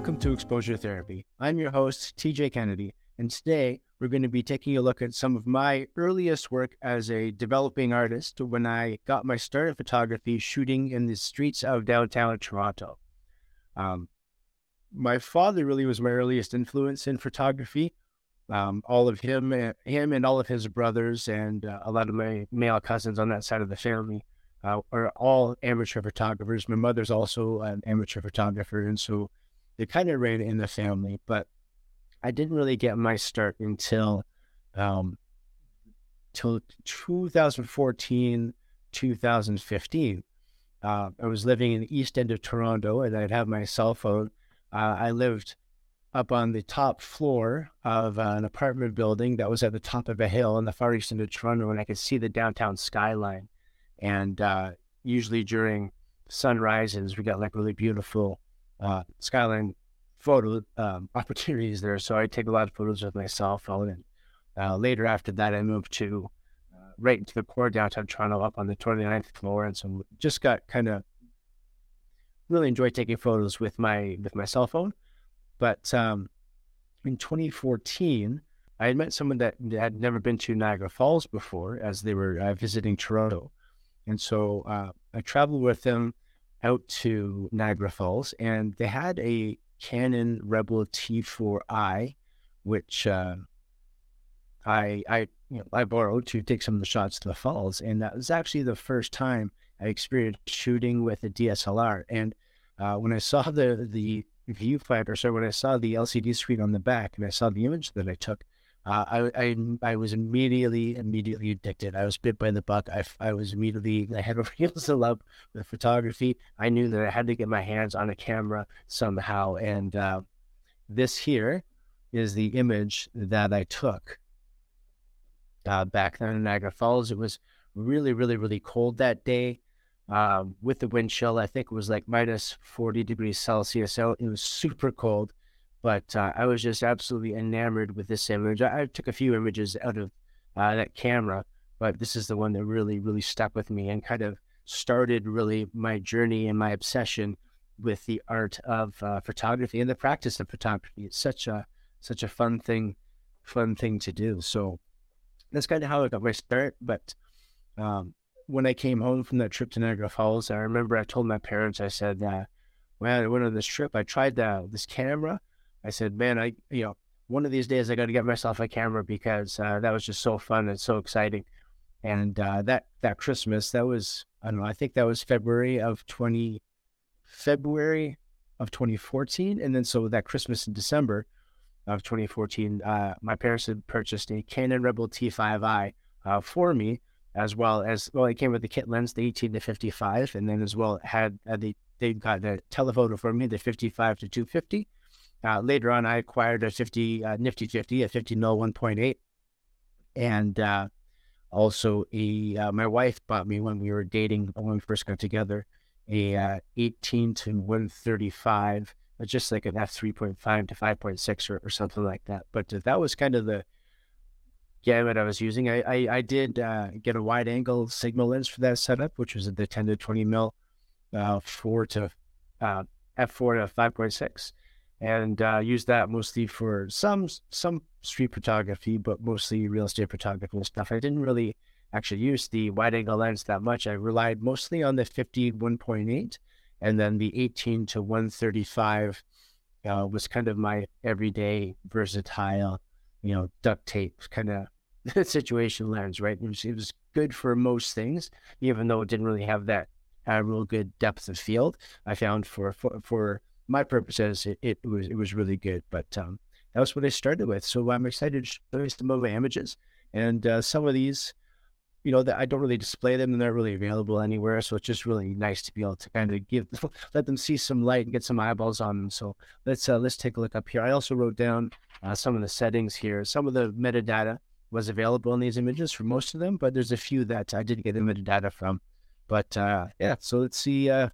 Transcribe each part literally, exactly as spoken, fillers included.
Welcome to Exposure Therapy. I'm your host, T J Kennedy, and today we're going to be taking a look at some of my earliest work as a developing artist when I got my start in photography shooting in the streets of downtown Toronto. Um, my father really was my earliest influence in photography. Um, all of him, him and all of his brothers and uh, a lot of my male cousins on that side of the family uh, are all amateur photographers. My mother's also an amateur photographer, and so they kind of ran in the family, but I didn't really get my start until um, till twenty fourteen, twenty fifteen. Uh, I was living in the east end of Toronto, and I'd have my cell phone. Uh, I lived up on the top floor of uh, an apartment building that was at the top of a hill in the far east end of Toronto, and I could see the downtown skyline. And uh, usually during sunrises, we got like really beautiful uh, skyline photo um, opportunities there. So I take a lot of photos with my cell phone. And uh, later after that, I moved to uh, right into the core downtown Toronto up on the twenty-ninth floor. And so just got kind of really enjoyed taking photos with my, with my cell phone. But um, in twenty fourteen, I had met someone that had never been to Niagara Falls before as they were uh, visiting Toronto. And so uh, I traveled with them out to Niagara Falls, and they had a Canon Rebel T four i, which uh, I I you know I borrowed to take some of the shots to the falls, and that was actually the first time I experienced shooting with a D S L R. And uh, when I saw the the viewfinder, so when I saw the L C D screen on the back, and I saw the image that I took, uh, I, I I was immediately immediately addicted. I was bit by the bug. I I was immediately I had a real love with photography. I knew that I had to get my hands on a camera somehow, and uh, this here is the image that I took uh, back then in Niagara Falls. It was really really really cold that day. Uh, with the wind chill, I think it was like minus forty degrees Celsius. So it was super cold, but uh, I was just absolutely enamored with this image. I, I took a few images out of uh, that camera, but this is the one that really, really stuck with me and kind of started really my journey and my obsession with the art of uh, photography and the practice of photography. It's such a such a fun thing, fun thing to do. So that's kind of how I got my start, but. Um, When I came home from that trip to Niagara Falls, I remember I told my parents, I said, uh, when I went on this trip, I tried the, this camera. I said, man, I, you know, one of these days I got to get myself a camera because uh, that was just so fun and so exciting. And uh, that, that Christmas, that was, I don't know, I think that was February of twenty, February of twenty fourteen. And then so that Christmas in December of twenty fourteen, uh, my parents had purchased a Canon Rebel T five i uh, for me. As well as, well, it came with the kit lens, the eighteen to fifty-five, and then as well had uh, they they got the telephoto for me, the fifty-five to two fifty. Uh, later on, I acquired a fifty uh, nifty fifty, a fifty mil one point eight, and uh, also a uh, my wife bought me when we were dating when we first got together a uh, eighteen to one thirty-five, just like an f three point five to five point six or, or something like that. But that was kind of the gamut I was using. I I, I did uh, get a wide angle Sigma lens for that setup, which was the ten to twenty mil, uh, four to uh, f four to five point six, and uh, used that mostly for some some street photography, but mostly real estate photography and stuff. I didn't really actually use the wide angle lens that much. I relied mostly on the fifty one point eight, and then the eighteen to one thirty-five uh, was kind of my everyday versatile, you know, duct tape kind of situation lens, right? It was, it was good for most things, even though it didn't really have that uh, real good depth of field. I found for for, for my purposes, it, it was it was really good. But um, that was what I started with. So I'm excited to show you some of my images. And uh, some of these, you know, that I don't really display them and they're really available anywhere. So it's just really nice to be able to kind of give, let them see some light and get some eyeballs on them. So let's uh, let's take a look up here. I also wrote down uh, some of the settings here. Some of the metadata was available in these images for most of them, but there's a few that I didn't get the metadata from. But uh, yeah, so let's see. Uh,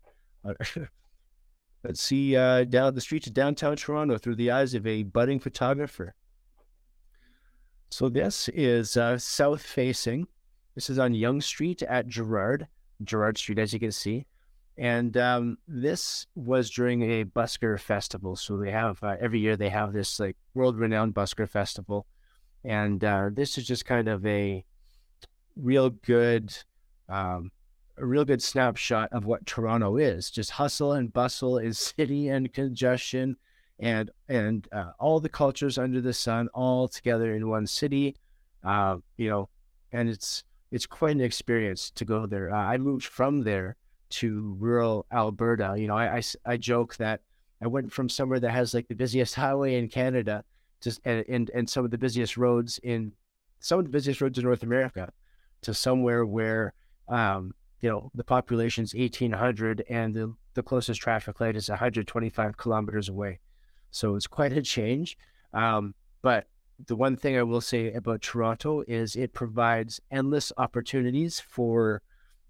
let's see uh, down the streets of downtown Toronto through the eyes of a budding photographer. So this is uh, south facing. This is on Yonge Street at Girard, Girard Street, as you can see. And um, this was during a busker festival. So they have, uh, every year they have this like world-renowned busker festival. And uh, this is just kind of a real good, um, a real good snapshot of what Toronto is. Just hustle and bustle is city and congestion and, and uh, all the cultures under the sun all together in one city, uh, you know, and it's, it's quite an experience to go there. Uh, I moved from there to rural Alberta. You know, I, I, I joke that I went from somewhere that has like the busiest highway in Canada to, and, and, and some of the busiest roads in, some of the busiest roads in North America to somewhere where, um, you know, the population's eighteen hundred and the, the closest traffic light is one hundred twenty-five kilometers away. So it's quite a change. Um, but the one thing I will say about Toronto is it provides endless opportunities for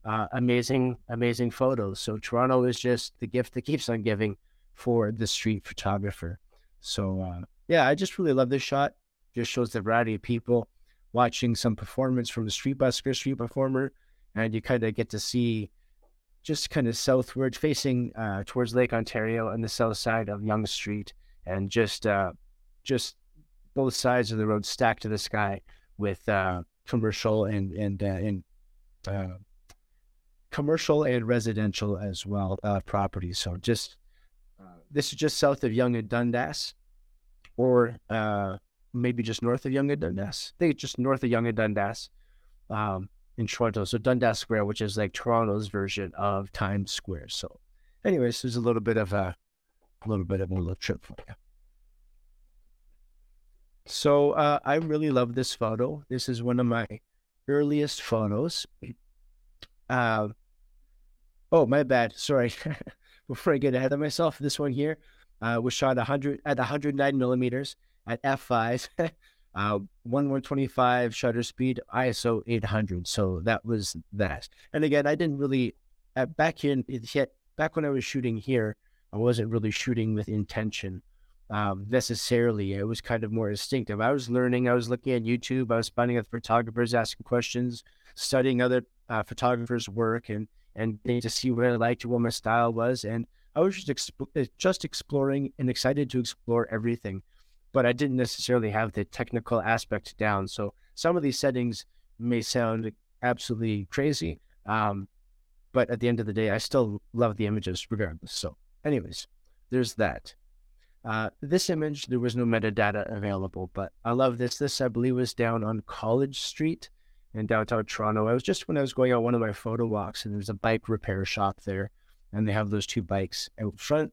Uh, amazing, amazing photos. So Toronto is just the gift that keeps on giving for the street photographer. So uh, yeah, I just really love this shot. Just shows the variety of people watching some performance from the street busker, street performer, and you kind of get to see just kind of southward facing uh, towards Lake Ontario and the south side of Yonge Street, and just uh, just both sides of the road stacked to the sky with uh, commercial and and uh, and. Uh, commercial and residential as well, uh, properties. So just, uh, this is just south of Yonge and Dundas, or uh, maybe just north of Yonge and Dundas. I think it's just north of Yonge and Dundas um, in Toronto. So Dundas Square, which is like Toronto's version of Times Square. So anyways, there's a little bit of a, a little bit of a little trip for you. So uh, I really love this photo. This is one of my earliest photos. Uh, oh, my bad. Sorry. Before I get ahead of myself, this one here uh, was shot one hundred at one hundred nine millimeters at f five, uh, one one twenty-five shutter speed, I S O eight hundred. So that was that. And again, I didn't really uh, back in yet. Back when I was shooting here, I wasn't really shooting with intention um, necessarily. It was kind of more instinctive. I was learning. I was looking at YouTube. I was finding other photographers, asking questions, studying other Uh, photographers' work and and to see what I liked, what my style was, and I was just exp- just exploring and excited to explore everything, but I didn't necessarily have the technical aspect down. So some of these settings may sound absolutely crazy, um, but at the end of the day, I still love the images regardless. So, anyways, there's that. Uh, this image, there was no metadata available, but I love this. This I believe was down on College Street in downtown Toronto. I was just when I was going on one of my photo walks, and there's a bike repair shop there, and they have those two bikes out front.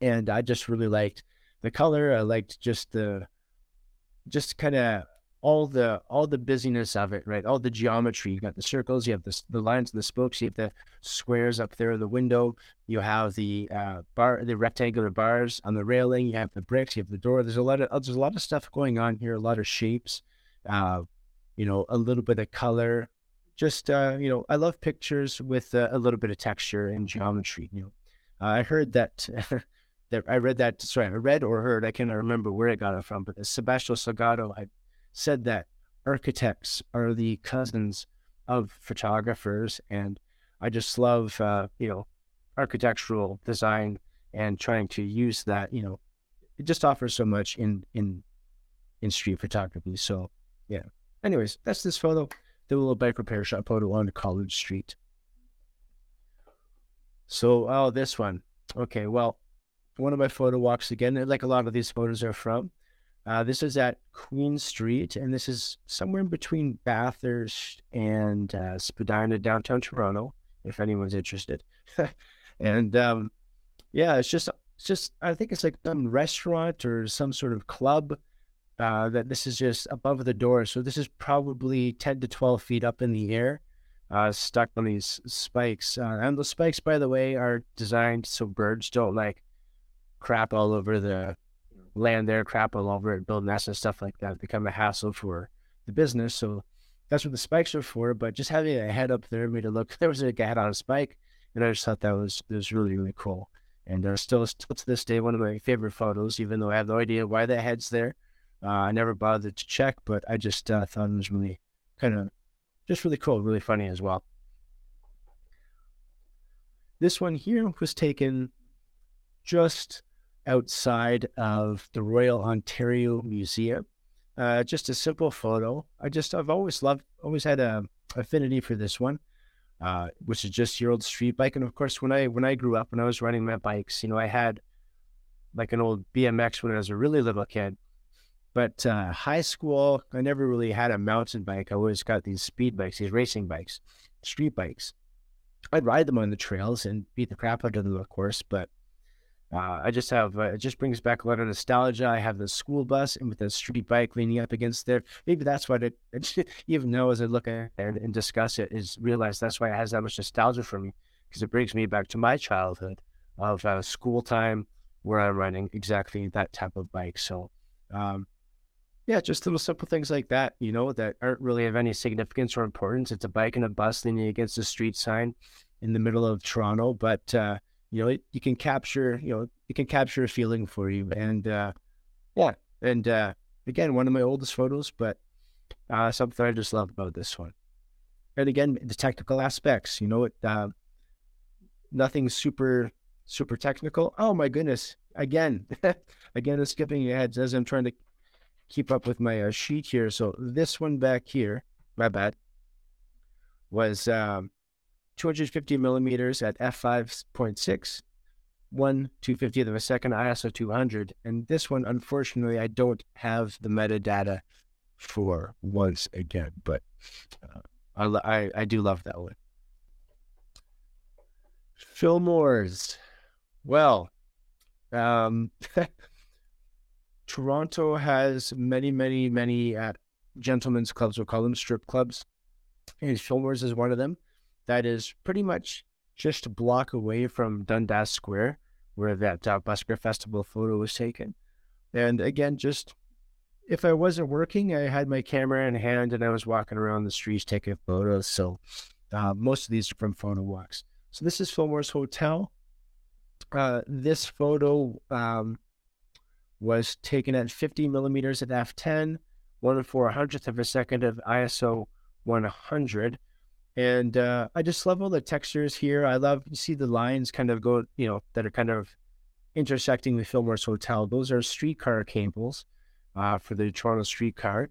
And I just really liked the color. I liked just the, just kind of all the all the busyness of it, right? All the geometry. You got the circles. You have the the lines and the spokes. You have the squares up there in the window. You have the uh, bar, the rectangular bars on the railing. You have the bricks. You have the door. There's a lot of there's a lot of stuff going on here. A lot of shapes. Uh, you know, a little bit of color, just, uh, you know, I love pictures with uh, a little bit of texture and geometry. You know, uh, I heard that, that I read that, sorry, I read or heard, I cannot remember where I got it from, but Sebastião Salgado had said that architects are the cousins of photographers. And I just love, uh, you know, architectural design and trying to use that, you know, it just offers so much in, in, in street photography. So, yeah. Anyways, that's this photo, the little bike repair shop photo on College Street. So, oh, this one. Okay, well, one of my photo walks again, like a lot of these photos are from. Uh, this is at Queen Street, and this is somewhere in between Bathurst and uh, Spadina, downtown Toronto, if anyone's interested. and, um, yeah, it's just, it's just, I think it's like some restaurant or some sort of club. Uh, that this is just above the door. So this is probably ten to twelve feet up in the air, uh, stuck on these spikes. Uh, and the spikes, by the way, are designed so birds don't like crap all over the land there, crap all over it, build nests and stuff like that. It's become a hassle for the business. So that's what the spikes are for. But just having a head up there made it look, there was like a head on a spike. And I just thought that was, that was really, really cool. And they're still, still to this day, one of my favorite photos, even though I have no idea why that head's there. Uh, I never bothered to check, but I just uh, thought it was really kind of just really cool, really funny as well. This one here was taken just outside of the Royal Ontario Museum. Uh, just a simple photo. I just, I've always loved, always had a affinity for this one, uh, which is just your old street bike. And of course, when I, when I grew up, when I was riding my bikes, you know, I had like an old B M X when I was a really little kid, but, uh, high school, I never really had a mountain bike. I always got these speed bikes, these racing bikes, street bikes. I'd ride them on the trails and beat the crap out of them, of course, but Uh, I just have, uh, it just brings back a lot of nostalgia. I have the school bus and with the street bike leaning up against there. Maybe that's what it, it even though as I look at it and, and discuss it, is realize that's why it has that much nostalgia for me, because it brings me back to my childhood of uh, school time where I'm riding exactly that type of bike. So, um, yeah, just little simple things like that, you know, that aren't really of any significance or importance. It's a bike and a bus leaning against a street sign in the middle of Toronto, but, uh, you know, it, you can capture, you know, it can capture a feeling for you. And, uh, yeah. And, uh, again, one of my oldest photos, but, uh, something I just love about this one. And again, the technical aspects, you know, it, um, uh, nothing super, super technical. Oh my goodness. Again, again, I'm skipping ahead as I'm trying to keep up with my uh, sheet here. So this one back here, my bad, was, um, two hundred fifty millimeters at f five point six, one two hundred fiftieth of a second, I S O two hundred. And this one, unfortunately, I don't have the metadata for once again, but uh, I, I, I do love that one. Fillmore's. Well, um, Toronto has many, many, many uh, gentlemen's clubs, we'll call them strip clubs, and Fillmore's is one of them. That is pretty much just a block away from Dundas Square, where that uh, Busker Festival photo was taken. And again, just if I wasn't working, I had my camera in hand and I was walking around the streets taking photos. So uh, most of these are from photo walks. So this is Fillmore's Hotel. Uh, this photo um, was taken at fifty millimeters at f ten, one and four hundredth of a second of I S O one hundred. And uh, I just love all the textures here. I love, you see the lines kind of go, you know, that are kind of intersecting the Fillmore's Hotel. Those are streetcar cables uh, for the Toronto streetcar.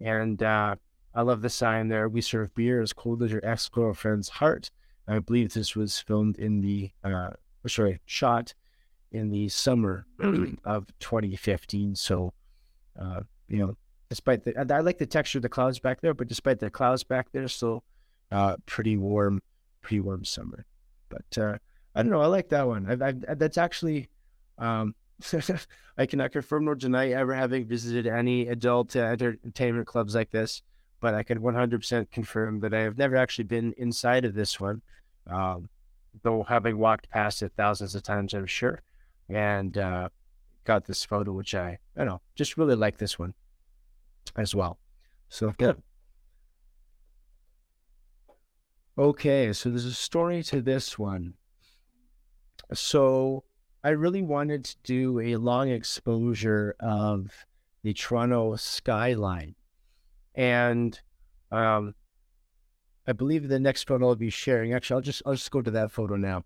And uh, I love the sign there. We serve beer as cold as your ex-girlfriend's heart. I believe this was filmed in the, uh, sorry, shot in the summer of twenty fifteen. So, uh, you know, despite the, I like the texture of the clouds back there, but despite the clouds back there, still, Uh, pretty warm, pretty warm summer. But uh, I don't know. I like that one. I've, I've, that's actually, um, I cannot confirm nor deny ever having visited any adult uh, entertainment clubs like this, but I can one hundred percent confirm that I have never actually been inside of this one, um, though having walked past it thousands of times, I'm sure, and uh, got this photo, which I, I don't know, just really like this one as well. So good. Yeah. Okay, so there's a story to this one. So I really wanted to do a long exposure of the Toronto skyline. And um, I believe the next photo I'll be sharing, actually, I'll just, I'll just go to that photo now.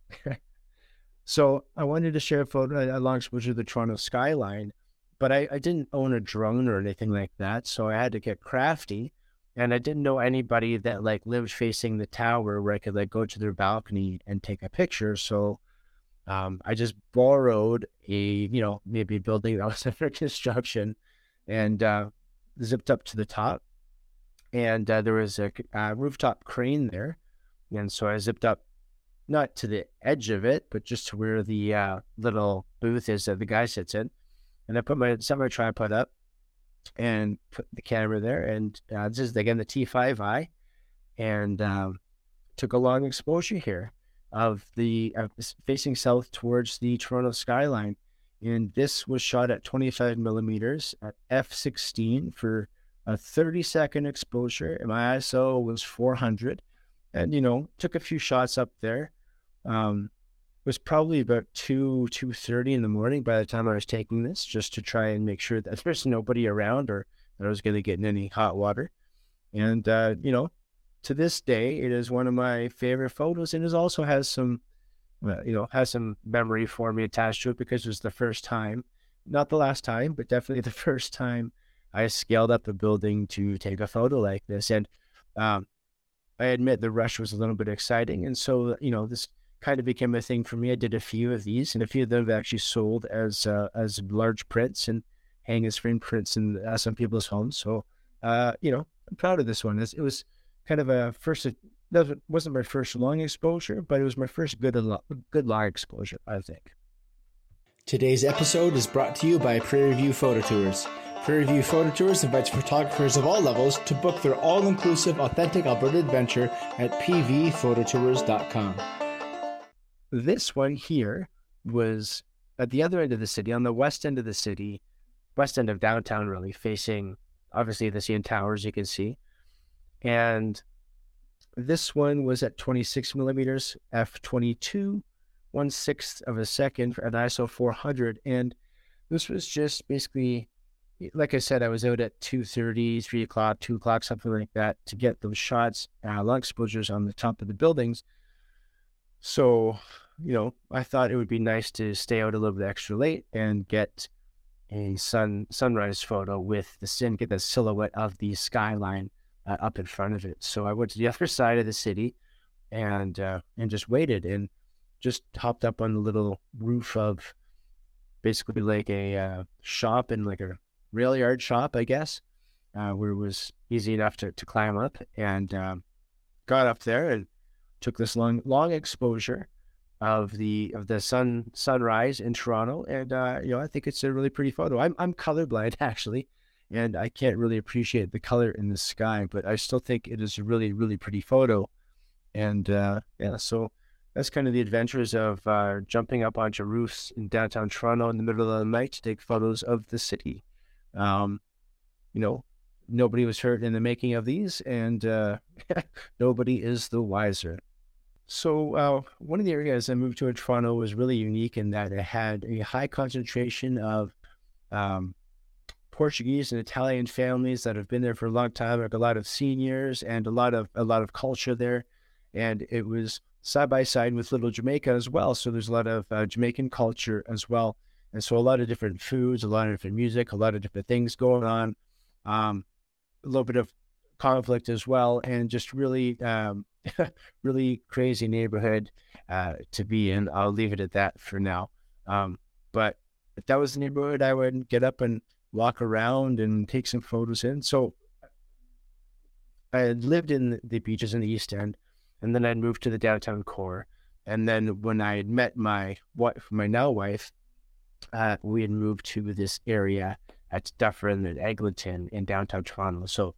So I wanted to share a photo, a long exposure of the Toronto skyline, but I, I didn't own a drone or anything like that. So I had to get crafty. And I didn't know anybody that like lived facing the tower where I could like go to their balcony and take a picture. So um, I just borrowed a, you know, maybe a building that was under construction and uh, zipped up to the top. And uh, there was a, a rooftop crane there. And so I zipped up, not to the edge of it, but just to where the uh, little booth is that the guy sits in. And I put my, set my tripod up and put the camera there, and uh, this is again the T five i, and um, took a long exposure here of the uh, facing south towards the Toronto skyline, and this was shot at twenty-five millimeters at f sixteen for a thirty second exposure, and my I S O was four hundred, and you know, took a few shots up there. Um, it was probably about two, two thirty in the morning by the time I was taking this, just to try and make sure that there's nobody around or that I was going to get in any hot water. And, uh, you know, to this day, it is one of my favorite photos, and it also has some you know, has some memory for me attached to it because it was the first time, not the last time, but definitely the first time I scaled up a building to take a photo like this. And um, I admit the rush was a little bit exciting. And so, you know, this kind of became a thing for me. I did a few of these, and a few of them have actually sold as uh, as large prints and hang as frame prints in uh, some people's homes. So, uh, you know, I'm proud of this one. It was kind of a first, that wasn't my first long exposure, but it was my first good, good long exposure, I think. Today's episode is brought to you by Prairie View Photo Tours. Prairie View Photo Tours invites photographers of all levels to book their all-inclusive, authentic Alberta adventure at p v phototours dot com. This one here was at the other end of the city, on the west end of the city, west end of downtown, really, facing, obviously, the C N Tower, as you can see. And this one was at twenty-six millimeters f twenty-two, one-sixth of a second, for an I S O four hundred. And this was just basically... like I said, I was out at two thirty, three o'clock, two o'clock, something like that, to get those shots, uh, long exposures on the top of the buildings. So, you know, I thought it would be nice to stay out a little bit extra late and get a sun sunrise photo with the sun, get the silhouette of the skyline uh, up in front of it. So I went to the other side of the city and uh, and just waited and just hopped up on the little roof of basically like a uh, shop and like a rail yard shop, I guess, uh, where it was easy enough to, to climb up, and um, got up there and took this long, long exposure of the of the sun sunrise in Toronto. And uh, you know, I think it's a really pretty photo. I'm I'm colorblind actually, and I can't really appreciate the color in the sky, but I still think it is a really, really pretty photo. And uh, yeah, so that's kind of the adventures of uh, jumping up onto roofs in downtown Toronto in the middle of the night to take photos of the city. Um, you know, nobody was hurt in the making of these, and uh, nobody is the wiser. So uh, one of the areas I moved to in Toronto was really unique in that it had a high concentration of um, Portuguese and Italian families that have been there for a long time, like a lot of seniors and a lot of a lot of culture there. And it was side by side with Little Jamaica as well. So there's a lot of uh, Jamaican culture as well. And so a lot of different foods, a lot of different music, a lot of different things going on, um, a little bit of conflict as well, and just really, um, really crazy neighborhood uh, to be in. I'll leave it at that for now. Um, but if that was the neighborhood, I would get up and walk around and take some photos in. So I had lived in the beaches in the East End, and then I'd moved to the downtown core. And then when I had met my wife, my now wife, Uh, we had moved to this area at Dufferin and Eglinton in downtown Toronto. So,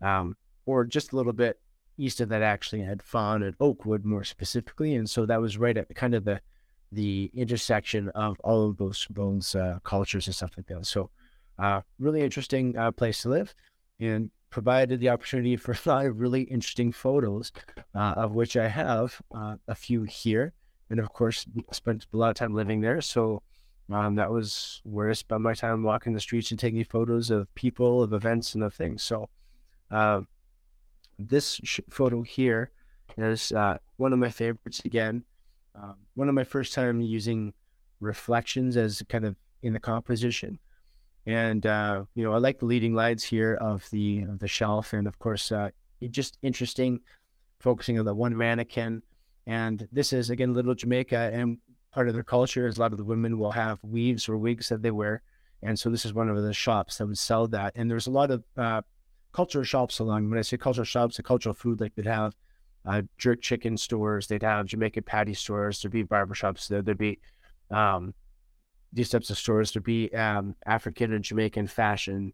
um, or just a little bit east of that, actually, I had found at Oakwood more specifically. And so that was right at kind of the the intersection of all of those, those uh, cultures and stuff like that. So uh, really interesting uh, place to live, and provided the opportunity for a lot of really interesting photos, uh, of which I have uh, a few here. And of course, spent a lot of time living there. So Um, that was where I spent my time walking the streets and taking photos of people, of events, and of things. So uh, this sh- photo here is uh, one of my favorites again. Uh, one of my first time using reflections as kind of in the composition. And, uh, you know, I like the leading lines here of the, of the shelf. And, of course, uh, it just interesting, focusing on the one mannequin. And this is, again, Little Jamaica. And part of their culture is a lot of the women will have weaves or wigs that they wear. And so this is one of the shops that would sell that. And there's a lot of uh, cultural shops along. When I say cultural shops, the cultural food, like they'd have uh, jerk chicken stores, they'd have Jamaican patty stores, there'd be barbershops there, there'd be um, these types of stores, there'd be um, African and Jamaican fashion.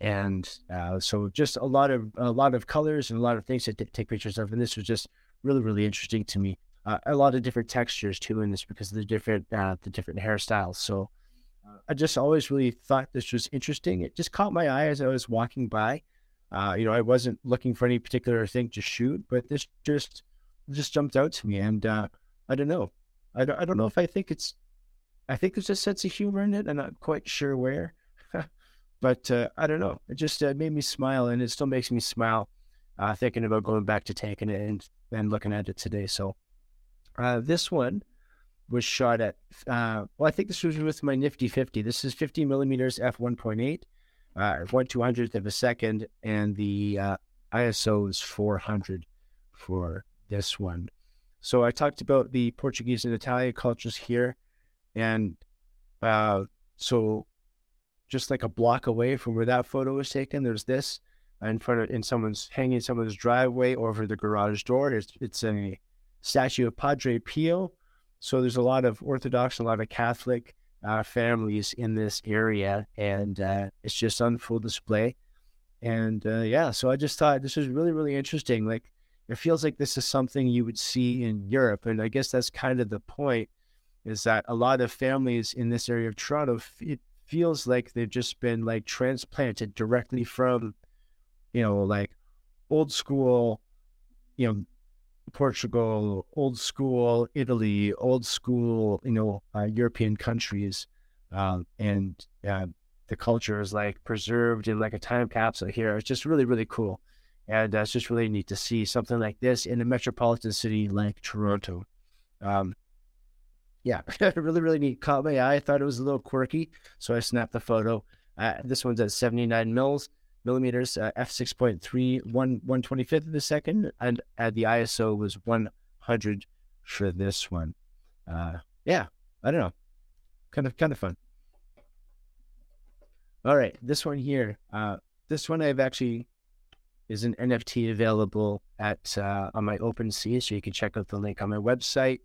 And uh, so just a lot of a lot of colors and a lot of things to t- take pictures of. And this was just really, really interesting to me. Uh, a lot of different textures too in this because of the different uh, the different hairstyles. So uh, I just always really thought this was interesting. It just caught my eye as I was walking by. Uh, you know, I wasn't looking for any particular thing to shoot, but this just just jumped out to me. And uh, I don't know. I don't, I don't know if I think it's. I think there's a sense of humor in it. I'm not quite sure where, but uh, I don't know. It just uh, made me smile, and it still makes me smile uh, thinking about going back to taking it and and looking at it today. So. Uh, this one was shot at, uh, well, I think this was with my Nifty fifty. This is fifty millimeters f one point eight, uh, one two hundredth of a second, and the uh, I S O is four hundred for this one. So I talked about the Portuguese and Italian cultures here, and uh, so just like a block away from where that photo was taken, there's this in front of in someone's hanging in someone's driveway over the garage door. It's, it's a statue of Padre Pio. So there's a lot of Orthodox, a lot of Catholic uh, families in this area, and uh, it's just on full display. And uh, yeah, so I just thought this was really, really interesting. Like, it feels like this is something you would see in Europe, and I guess that's kind of the point, is that a lot of families in this area of Toronto, it feels like they've just been like transplanted directly from, you know, like old school, you know, Portugal, old school Italy, old school, you know, uh, European countries, um, and uh, the culture is like preserved in like a time capsule here. It's just really, really cool, and uh, it's just really neat to see something like this in a metropolitan city like Toronto. Um, yeah, really, really neat. Caught my eye. I thought it was a little quirky, so I snapped the photo. Uh, this one's at seventy-nine millimeters, uh, f six point three, one one twenty-fifth of a second, and uh, the I S O was one hundred for this one. Uh, yeah, I don't know, kind of kind of fun. All right, this one here, uh, this one I've actually is an N F T available at uh, on my OpenSea, so you can check out the link on my website,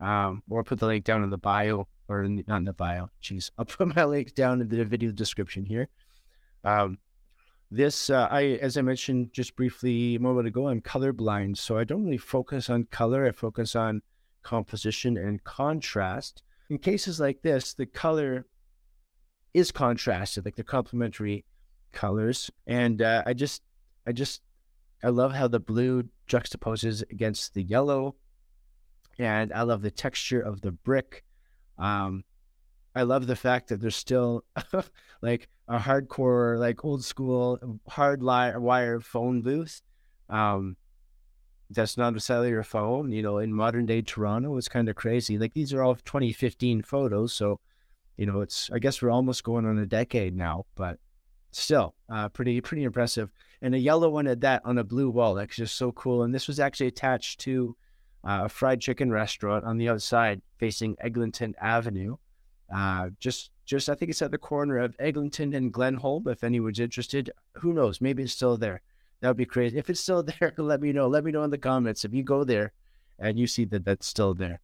um, or I'll put the link down in the bio, or in the, not in the bio. Jeez, I'll put my link down in the video description here. Um, This, uh, I as I mentioned just briefly a moment ago, I'm colorblind, so I don't really focus on color. I focus on composition and contrast. In cases like this, the color is contrasted, like the complementary colors. And uh, I just, I just, I love how the blue juxtaposes against the yellow, and I love the texture of the brick. Um, I love the fact that there's still like a hardcore, like old school, hard li- wire phone booth. Um, that's not a cellular phone, you know, in modern day Toronto. It's kind of crazy. Like, these are all twenty fifteen photos. So, you know, it's, I guess we're almost going on a decade now, but still uh, pretty, pretty impressive. And a yellow one at that on a blue wall. That's just so cool. And this was actually attached to uh, a fried chicken restaurant on the outside facing Eglinton Avenue. Uh, just, just I think it's at the corner of Eglinton and Glenholm. If anyone's interested, who knows? Maybe it's still there. That would be crazy. If it's still there, let me know. Let me know in the comments if you go there and you see that that's still there.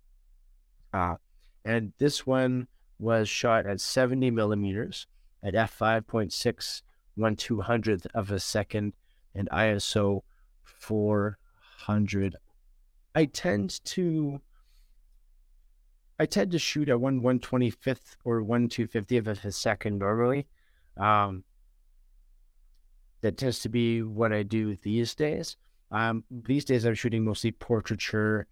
Uh, and this one was shot at seventy millimeters at f five point six, one two hundredth of a second, and I S O four hundred. I tend to... I tend to shoot at one one twenty fifth or one two fiftieth of a second normally. Um, that tends to be what I do these days. Um, these days I'm shooting mostly portraiture,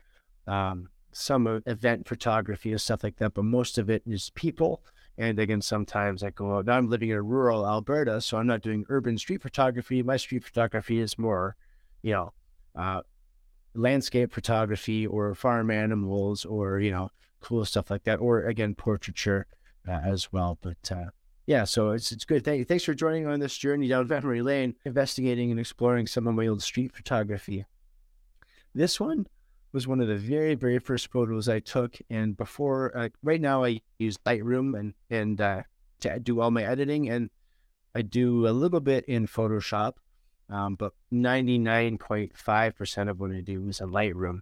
um, some event photography and stuff like that. But most of it is people. And again, sometimes I go out. Now I'm living in rural Alberta, so I'm not doing urban street photography. My street photography is more, you know, uh, landscape photography or farm animals or, you know, cool stuff like that, or again portraiture uh, as well. But uh, yeah, so it's it's good. Thank you. Thanks for joining on this journey down memory lane, investigating and exploring some of my old street photography. This one was one of the very very first photos I took, and before uh, right now I use Lightroom and and uh, to do all my editing, and I do a little bit in Photoshop, um, but ninety-nine point five percent of what I do is in Lightroom,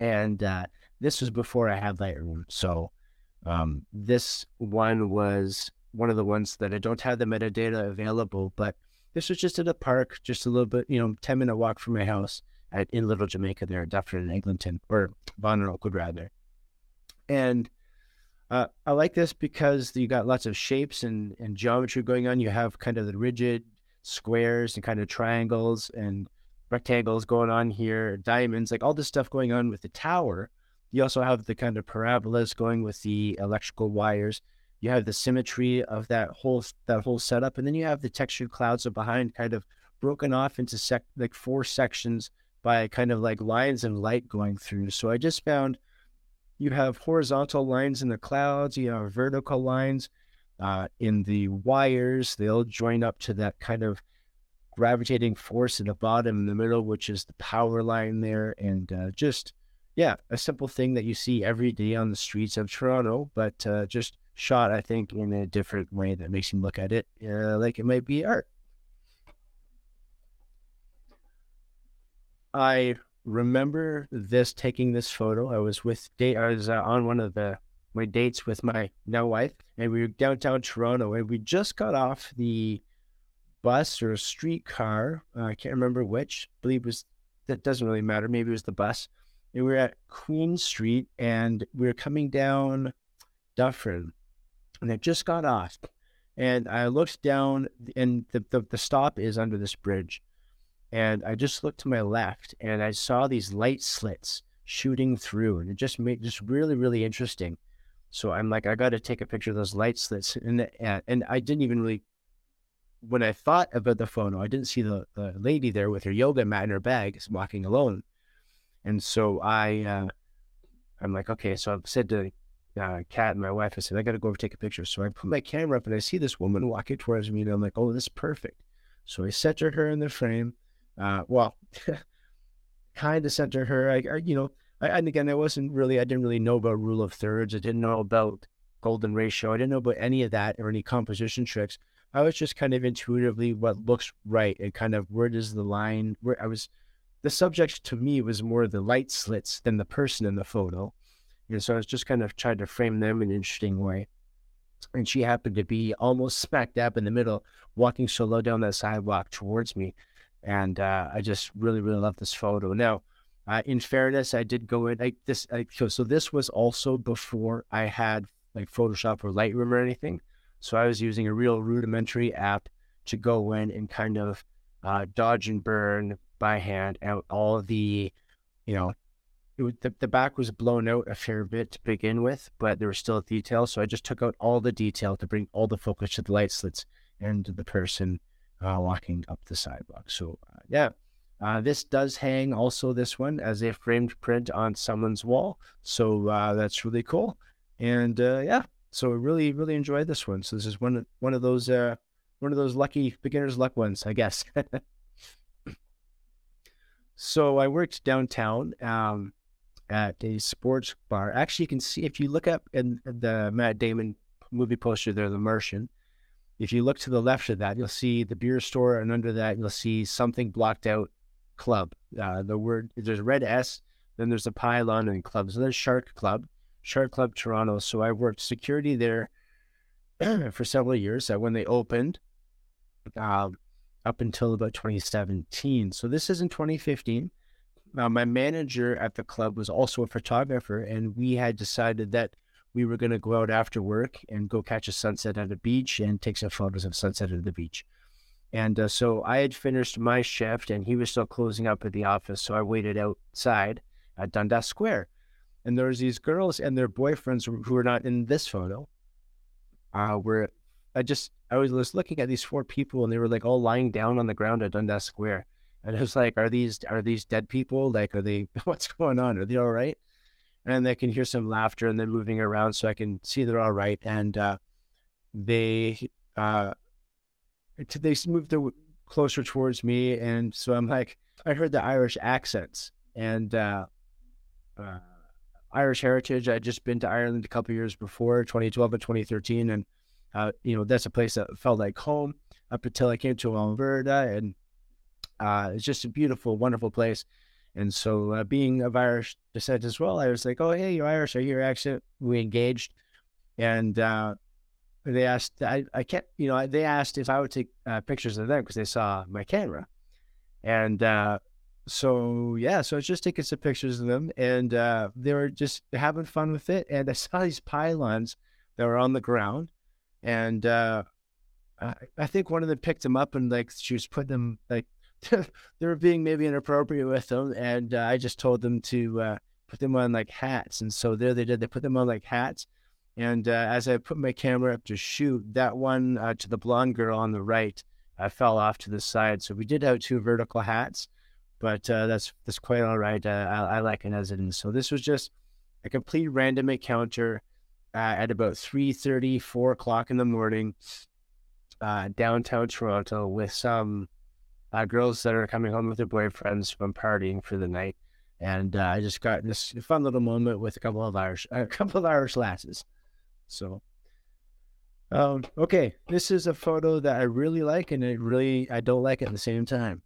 and. Uh, This was before I had Lightroom, so um, this one was one of the ones that I don't have the metadata available, but this was just at a park, just a little bit, you know, ten-minute walk from my house at, in Little Jamaica there, Dufferin and Eglinton, or Vaughan and Oakwood, rather. And uh, I like this because you got lots of shapes and, and geometry going on. You have kind of the rigid squares and kind of triangles and rectangles going on here, diamonds, like all this stuff going on with the tower. You also have the kind of parabolas going with the electrical wires. You have the symmetry of that whole that whole setup, and then you have the textured clouds are behind, kind of broken off into sec- like four sections by kind of like lines of light going through. So I just found you have horizontal lines in the clouds, you have vertical lines uh, in the wires. They'll join up to that kind of gravitating force at the bottom in the middle, which is the power line there. And uh, just, yeah, a simple thing that you see every day on the streets of Toronto, but uh, just shot, I think, in a different way that makes him look at it uh, like it might be art. I remember this taking this photo. I was with date. I was uh, on one of the my dates with my now wife, and we were downtown Toronto, and we just got off the bus or streetcar. Uh, I can't remember which. I believe it was that doesn't really matter. Maybe it was the bus. And we were at Queen Street, and we were coming down Dufferin, and I just got off, and I looked down, and the, the the stop is under this bridge, and I just looked to my left, and I saw these light slits shooting through, and it just made just really really interesting. So I'm like, I got to take a picture of those light slits, and and, and I didn't even really. When I thought about the photo, I didn't see the, the lady there with her yoga mat in her bag walking alone. And so I, uh, I'm like, okay, so I said to uh, Kat and my wife, I said, I got to go over and take a picture. So I put my camera up and I see this woman walking towards me, and I'm like, oh, this is perfect. So I center her in the frame. Uh, well, kind of center her. I, I you know, I, and again, I wasn't really, I didn't really know about rule of thirds. I didn't know about golden ratio. I didn't know about any of that or any composition tricks. I was just kind of intuitively what looks right and kind of where does the line, where I was, the subject to me was more the light slits than the person in the photo. And so I was just kind of trying to frame them in an interesting way. And she happened to be almost smack dab in the middle, walking so low down that sidewalk towards me. And uh, I just really, really love this photo. Now, uh, in fairness, I did go in, I, this, I, so this was also before I had like Photoshop or Lightroom or anything. So I was using a real rudimentary app to go in and kind of uh, dodge and burn by hand out all the, you know, it was, the, the back was blown out a fair bit to begin with, but there was still detail. So I just took out all the detail to bring all the focus to the light slits and the person uh, walking up the sidewalk. So uh, yeah, uh, this does hang also this one as a framed print on someone's wall. So uh, that's really cool. And uh, yeah. So I really, really enjoyed this one. So this is one, one of those, uh, one of those lucky beginner's luck ones, I guess. So I worked downtown um, at a sports bar. Actually, you can see if you look up in the Matt Damon movie poster there, The Martian. If you look to the left of that, you'll see the beer store, and under that you'll see something blocked out, club. Uh, the word there's a red S, then there's a pylon and club. So there's Shark Club. Shark Club Toronto. So I worked security there for several years. So when they opened, um, up until about twenty seventeen. So this is in twenty fifteen. Uh, my manager at the club was also a photographer, and we had decided that we were going to go out after work and go catch a sunset at a beach and take some photos of sunset at the beach. And uh, so I had finished my shift, and he was still closing up at the office. So I waited outside at Dundas Square. And there was these girls and their boyfriends who were not in this photo. Uh, where I just, I was just looking at these four people, and they were like all lying down on the ground at Dundas Square. And I was like, are these, are these dead people? Like, are they, what's going on? Are they all right? And I can hear some laughter and then moving around, so I can see they're all right. And uh, they, uh, they moved closer towards me. And so I'm like, I heard the Irish accents and, uh, uh, Irish heritage. I'd just been to Ireland a couple of years before, twenty twelve and twenty thirteen, and uh, you know, that's a place that felt like home up until I came to Alberta, and uh, it's just a beautiful, wonderful place. And so, uh, being of Irish descent as well, I was like, "Oh, hey, you're Irish. I hear your accent." We engaged, and uh, they asked, I, I can't, you know, they asked if I would take uh, pictures of them because they saw my camera, and. Uh, So yeah, so I was just taking some pictures of them, and uh, they were just having fun with it. And I saw these pylons that were on the ground, and uh, I, I think one of them picked them up, and like she was putting them, like they were being maybe inappropriate with them, and uh, I just told them to uh, put them on like hats. And so there they did. They put them on like hats, and uh, as I put my camera up to shoot, that one uh, to the blonde girl on the right, I fell off to the side. So we did have two vertical hats. But uh, that's that's quite all right. Uh, I, I like it as it is. So this was just a complete random encounter uh, at about three thirty, four o'clock in the morning, uh, downtown Toronto, with some uh, girls that are coming home with their boyfriends from partying for the night. And uh, I just got this fun little moment with a couple of Irish, a couple of Irish lasses. So, um, okay, this is a photo that I really like, and it really I don't like it at the same time.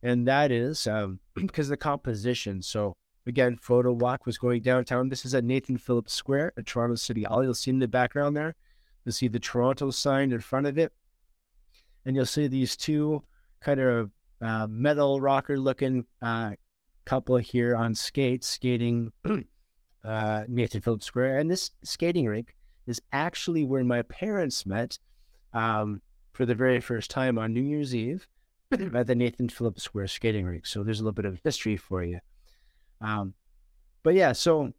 And that is um, because of the composition. So again, photo walk was going downtown. This is at Nathan Phillips Square, at Toronto City Hall. You'll see in the background there, you'll see the Toronto sign in front of it, and you'll see these two kind of uh, metal rocker looking Uh, couple here on skates skating uh, Nathan Phillips Square. And this skating rink is actually where my parents met um, for the very first time on New Year's Eve at the Nathan Phillips Square skating rink. So there's a little bit of history for you. Um, but yeah, so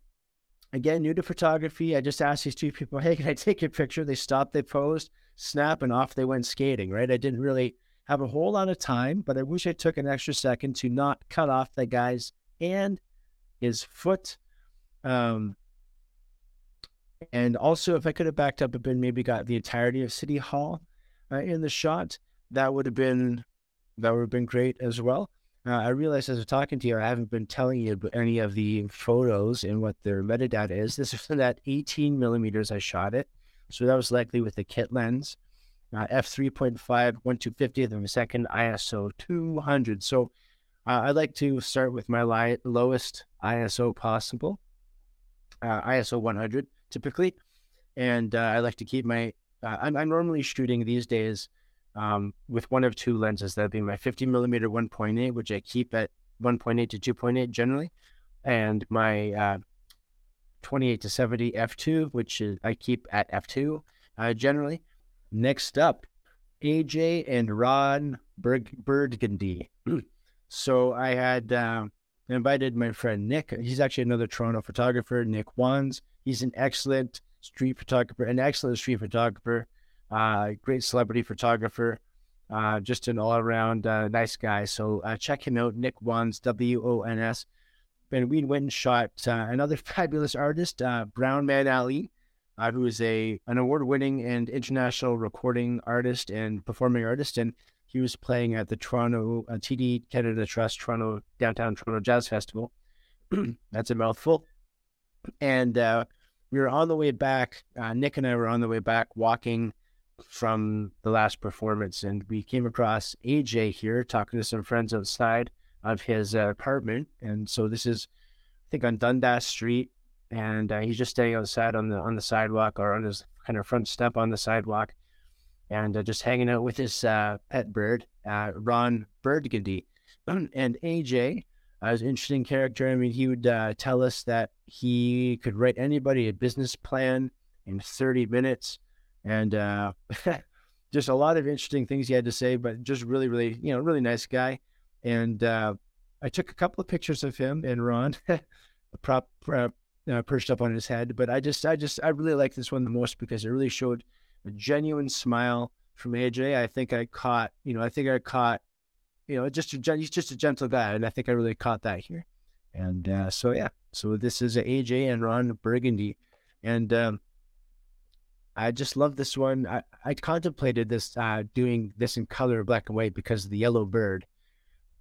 again, new to photography, I just asked these two people, hey, can I take your picture? They stopped, they posed, snap, and off they went skating, right? I didn't really have a whole lot of time, but I wish I took an extra second to not cut off that guy's hand, his foot. Um, and also, if I could have backed up a bit, maybe got the entirety of City Hall uh, in the shot, that would have been that would have been great as well. Uh, I realized as I'm talking to you, I haven't been telling you any of the photos and what their metadata is. This is at eighteen millimeters I shot it, so that was likely with the kit lens. Uh, f three point five, one two fiftieth of a second, I S O two hundred. So uh, I like to start with my li- lowest I S O possible, uh, I S O one hundred typically. And uh, I like to keep my, uh, I'm, I'm normally shooting these days um, with one of two lenses. That'd be my fifty millimeter one point eight, which I keep at one point eight to two point eight generally. And my uh, twenty-eight to seventy f two, which is, I keep at f two uh, generally. Next up, A J and Ron Burg- Burgundy. So I had uh, invited my friend Nick. He's actually another Toronto photographer, Nick Wons. He's an excellent street photographer, an excellent street photographer, uh, great celebrity photographer, uh, just an all-around uh, nice guy. So uh, check him out, Nick Wons, W O N S. And we went and shot uh, another fabulous artist, uh, Brown Man Ali. Uh, who is a an award-winning and international recording artist and performing artist, and he was playing at the Toronto uh, T D Canada Trust Toronto Downtown Toronto Jazz Festival. That's a mouthful. And uh, we were on the way back. Uh, Nick and I were on the way back, walking from the last performance, and we came across A J here talking to some friends outside of his uh, apartment. And so this is, I think, on Dundas Street. And uh, he's just standing outside on the on the sidewalk, or on his kind of front step on the sidewalk, and uh, just hanging out with his uh, pet bird, uh, Ron Burgundy. And A J uh, is an interesting character. I mean, he would uh, tell us that he could write anybody a business plan in thirty minutes, and uh, just a lot of interesting things he had to say. But just really, really, you know, really nice guy. And uh, I took a couple of pictures of him and Ron, prop. Uh, Uh, perched up on his head, but I just, I just, I really like this one the most because it really showed a genuine smile from A J. I think I caught, you know, I think I caught, you know, just a, he's just a gentle guy, and I think I really caught that here. And uh, so yeah, so this is A J and Ron Burgundy, and um, I just love this one. I, I contemplated this uh, doing this in color, black and white, because of the yellow bird,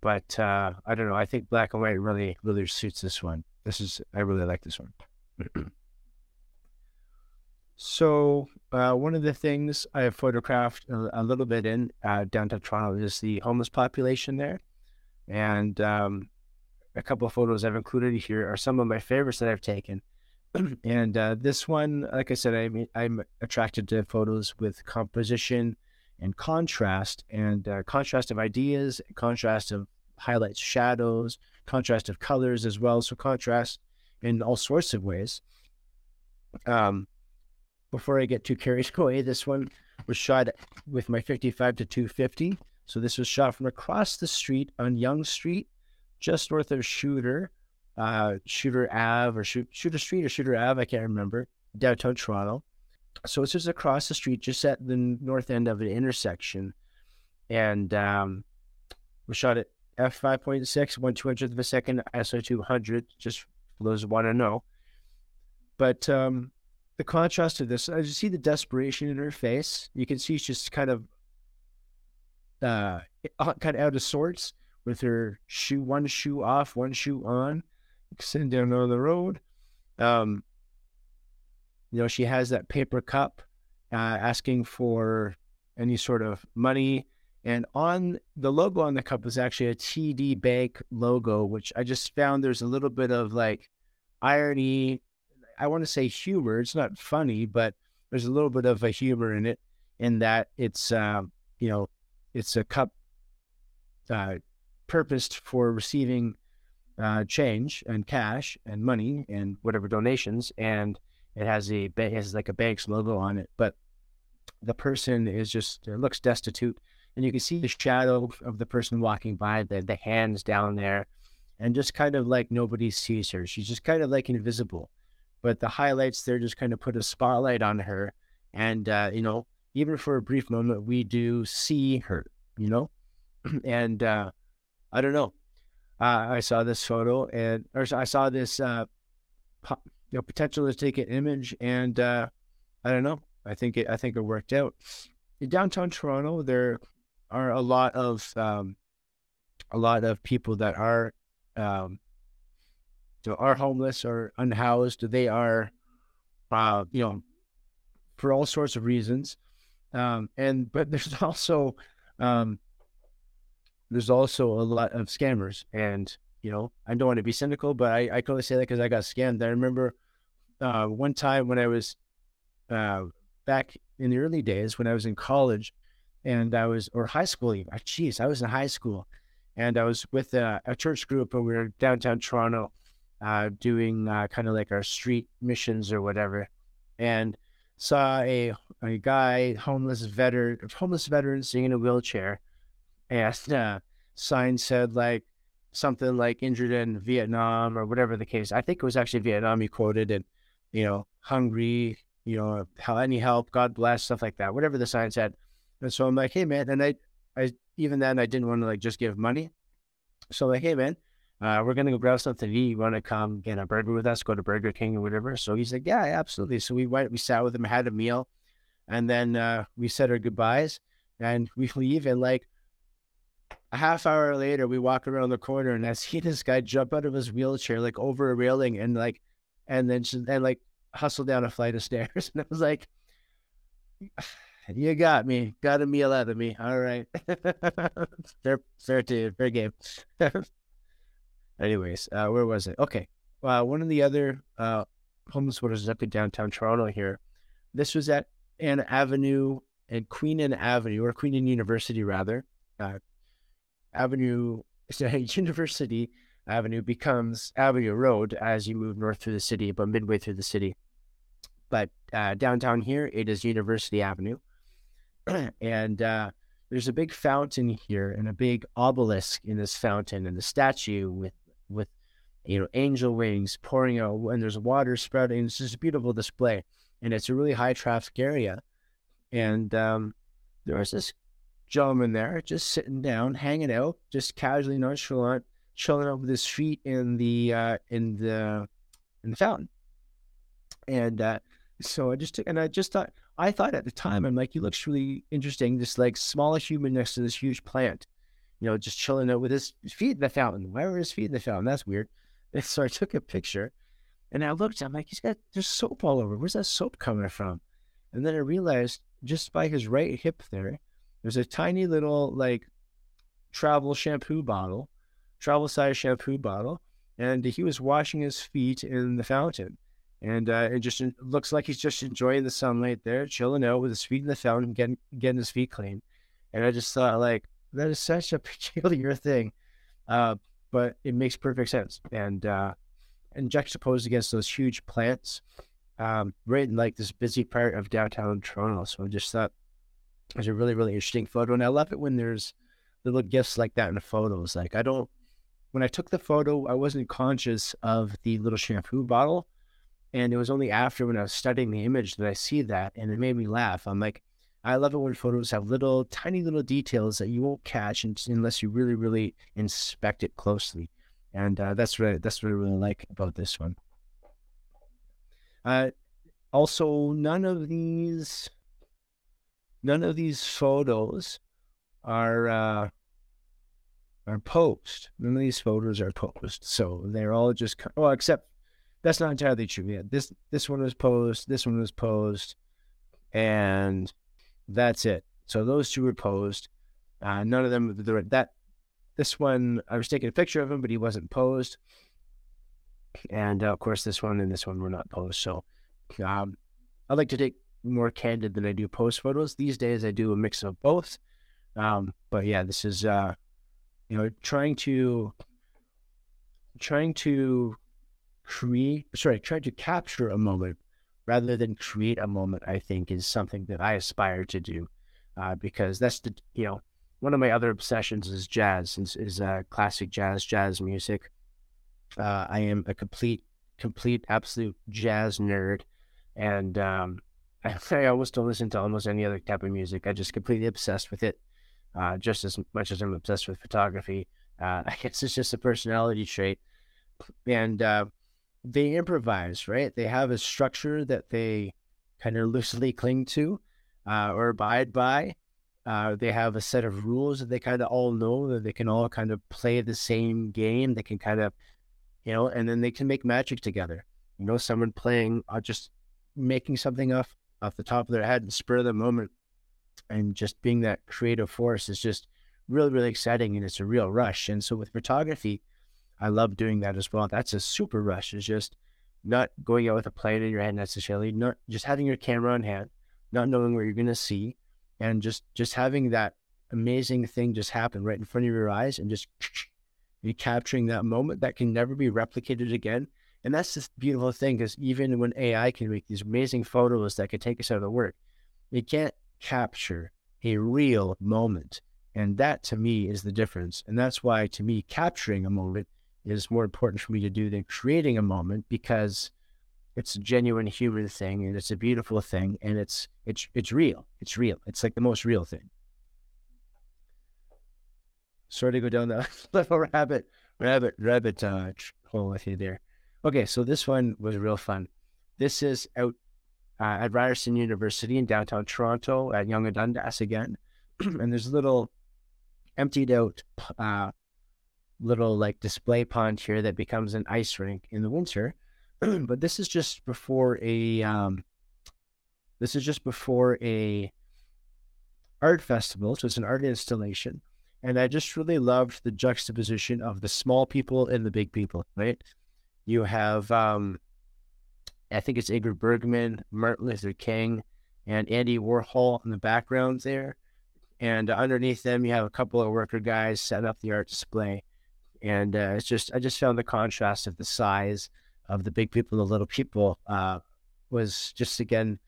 but uh, I don't know. I think black and white really, really suits this one. This is, I really like this one. So uh, one of the things I have photographed a, a little bit in uh, downtown Toronto is the homeless population there. And um, a couple of photos I've included here are some of my favorites that I've taken. And uh, this one, like I said, I'm, I'm attracted to photos with composition and contrast, and uh, contrast of ideas, contrast of highlights, shadows, contrast of colors as well. So contrast in all sorts of ways. Um, before I get too carried away, this one was shot with my fifty-five to two fifty. So this was shot from across the street on Yonge Street, just north of Shooter, uh, Shooter Ave or Shoot, Shooter Street or Shooter Ave, I can't remember, downtown Toronto. So it's just across the street, just at the north end of an intersection. And um, we shot it F five point six, one two hundredth of a second, I S O two hundred, just for those who want to know. But um, the contrast of this, as you see the desperation in her face, you can see she's just kind of uh, kind of out of sorts with her shoe, one shoe off, one shoe on, sitting down on the road. Um, you know, she has that paper cup uh, asking for any sort of money. And on the logo on the cup is actually a T D Bank logo, which I just found there's a little bit of like irony. I want to say humor. It's not funny, but there's a little bit of a humor in it, in that it's, um, you know, it's a cup uh, purposed for receiving uh, change and cash and money and whatever donations. And it has a, it has like a bank's logo on it, but the person is just, it looks destitute. And you can see the shadow of the person walking by, the, the hands down there, and just kind of like nobody sees her. She's just kind of like invisible. But the highlights there just kind of put a spotlight on her. And, uh, you know, even for a brief moment, we do see her, you know? And uh, I don't know. Uh, I saw this photo and, or I saw this uh, po- you know, potential to take an image. And uh, I don't know. I think it, I think it worked out. In downtown Toronto, there are a lot of um, a lot of people that are um, are homeless or unhoused. They are, uh, you know, for all sorts of reasons. Um, and but there's also um, there's also a lot of scammers. And you know, I don't want to be cynical, but I I can only say that because I got scammed. I remember uh, one time when I was uh, back in the early days when I was in college. And I was, or high school, even. Jeez, I was in high school. And I was with a, a church group, and we were downtown Toronto uh, doing uh, kind of like our street missions or whatever. And saw a a guy, homeless veteran, homeless veteran sitting in a wheelchair. And uh, sign said like something like injured in Vietnam or whatever the case. I think it was actually Vietnam he quoted, and, you know, hungry, you know, how any help, God bless, stuff like that, whatever the sign said. And so I'm like, hey, man. And I, I even then, I didn't want to, like, just give money. So I'm like, hey, man, uh, we're going to go grab something to eat. You want to come get a burger with us, go to Burger King or whatever? So he's like, yeah, absolutely. So we went, we sat with him, had a meal. And then uh, we said our goodbyes. And we leave. And, like, a half hour later, we walk around the corner. And I see this guy jump out of his wheelchair, like, over a railing. And, like, and then, and like, hustle down a flight of stairs. And I was like... You got me. Got a meal out of me. All right. fair, fair to you. Fair game. Anyways, uh, where was it? Okay. Uh, one of the other uh, homeless was up in downtown Toronto here. This was at Ann Avenue and Queen Anne Avenue, or Queen Anne University, rather. Uh, Avenue, University Avenue becomes Avenue Road as you move north through the city, but midway through the city. But uh, downtown here, it is University Avenue. And uh, there's a big fountain here and a big obelisk in this fountain and the statue with, with you know, angel wings pouring out, and there's water sprouting. It's just a beautiful display. And it's a really high traffic area. And um, there was this gentleman there just sitting down, hanging out, just casually nonchalant, chilling out with his feet in the uh, in the in the fountain. And uh, so I just took, and I just thought, I thought at the time, I'm like, he looks really interesting. This like small human next to this huge plant, you know, just chilling out with his feet in the fountain. Why were his feet in the fountain? That's weird. And so I took a picture and I looked, I'm like, he's got, there's soap all over. Where's that soap coming from? And then I realized just by his right hip there, there's a tiny little like travel shampoo bottle, travel size shampoo bottle. And he was washing his feet in the fountain. And uh, it just looks like he's just enjoying the sunlight there, chilling out with his feet in the fountain, getting getting his feet clean. And I just thought, like, that is such a peculiar thing, uh, but it makes perfect sense. And uh, and juxtaposed against those huge plants, um, right in like this busy part of downtown Toronto. So I just thought it was a really really interesting photo, and I love it when there's little gifts like that in the photos. Like I don't, when I took the photo, I wasn't conscious of the little shampoo bottle. And it was only after when I was studying the image that I see that, and it made me laugh. I'm like, I love it when photos have little, tiny little details that you won't catch unless you really, really inspect it closely. And uh, that's what I, that's what I really like about this one. Uh, also, none of these none of these photos are uh, are posed. None of these photos are posed, so they're all just well, oh, except that's not entirely true. Yeah, this this one was posed. This one was posed, and that's it. So those two were posed. Uh, none of them the, that. This one, I was taking a picture of him, but he wasn't posed. And, uh, of course, this one and this one were not posed. So um, I like to take more candid than I do posed photos. These days, I do a mix of both. Um, but, yeah, this is, uh, you know, trying to, trying to create, sorry, trying to capture a moment rather than create a moment, I think, is something that I aspire to do uh, because that's the, you know, one of my other obsessions is jazz, is, is uh, classic jazz, jazz music. Uh, I am a complete, complete, absolute jazz nerd. And um, I, I almost don't listen to almost any other type of music. I'm just completely obsessed with it, uh, just as much as I'm obsessed with photography. Uh, I guess it's just a personality trait. And uh, they improvise, right? They have a structure that they kind of loosely cling to uh, or abide by. Uh, they have a set of rules that they kind of all know, that they can all kind of play the same game. They can kind of, you know, and then they can make magic together. You know, someone playing, uh, just making something off, off the top of their head and spur of the moment and just being that creative force is just really, really exciting, and it's a real rush. And so with photography, I love doing that as well. That's a super rush. It's just not going out with a plan in your hand necessarily, not just having your camera on hand, not knowing what you're going to see. And just, just having that amazing thing just happen right in front of your eyes and just you capturing that moment that can never be replicated again. And that's the beautiful thing, because even when A I can make these amazing photos that can take us out of the work, it can't capture a real moment. And that, to me, is the difference. And that's why, to me, capturing a moment is more important for me to do than creating a moment, because it's a genuine human thing, and it's a beautiful thing, and it's it's it's real. It's real. It's like the most real thing. Sorry to go down that little rabbit, rabbit, rabbit uh, hole with you there. Okay, so this one was real fun. This is out uh, at Ryerson University in downtown Toronto at Yonge and Dundas again, and there's a little emptied out uh, little like display pond here that becomes an ice rink in the winter. But this is just before a, um, this is just before a art festival. So it's an art installation. And I just really loved the juxtaposition of the small people and the big people, right? You have, um, I think it's Ingrid Bergman, Martin Luther King, and Andy Warhol in the background there. And underneath them, you have a couple of worker guys setting up the art display. And uh, it's just, I just found the contrast of the size of the big people, the little people, uh, was just, again,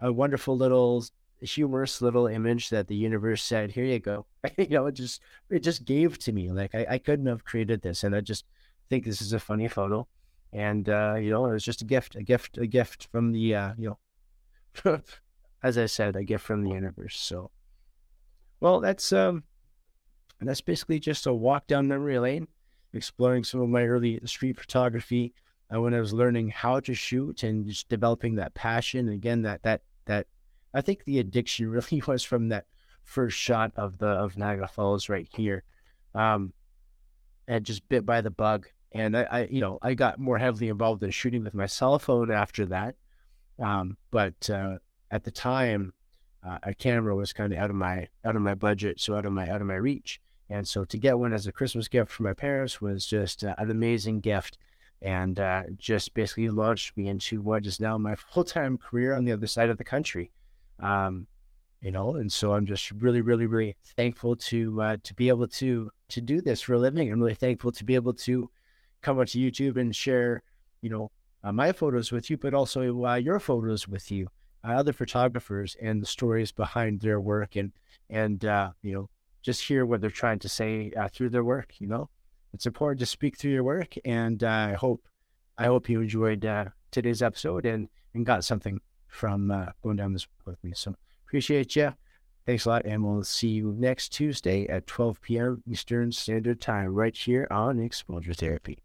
a wonderful little humorous little image that the universe said, here you go. You know, it just, it just gave to me, like, I, I couldn't have created this. And I just think this is a funny photo. And, uh, you know, it was just a gift, a gift, a gift from the, uh, you know, as I said, a gift from the universe. So, well, that's, um, that's basically just a walk down memory lane, exploring some of my early street photography, when I was learning how to shoot and just developing that passion. And again, that, that, that, I think the addiction really was from that first shot of the, of Niagara Falls right here. Um, and just bit by the bug. And I, I, you know, I got more heavily involved in shooting with my cell phone after that. Um, but, uh, at the time, uh, a camera was kind of out of my, out of my budget. So out of my, out of my reach. And so to get one as a Christmas gift for my parents was just uh, an amazing gift. And uh, just basically launched me into what is now my full-time career on the other side of the country, um, you know. And so I'm just really, really, really thankful to uh, to be able to to do this for a living. I'm really thankful to be able to come onto YouTube and share, you know, uh, my photos with you, but also uh, your photos with you, uh, other photographers, and the stories behind their work, and and uh, you know, just hear what they're trying to say uh, through their work, you know. It's important to speak through your work, and uh, I hope I hope you enjoyed uh, today's episode and, and got something from uh, going down this with me. So appreciate you. Thanks a lot, and we'll see you next Tuesday at twelve p.m. Eastern Standard Time right here on Exposure Therapy.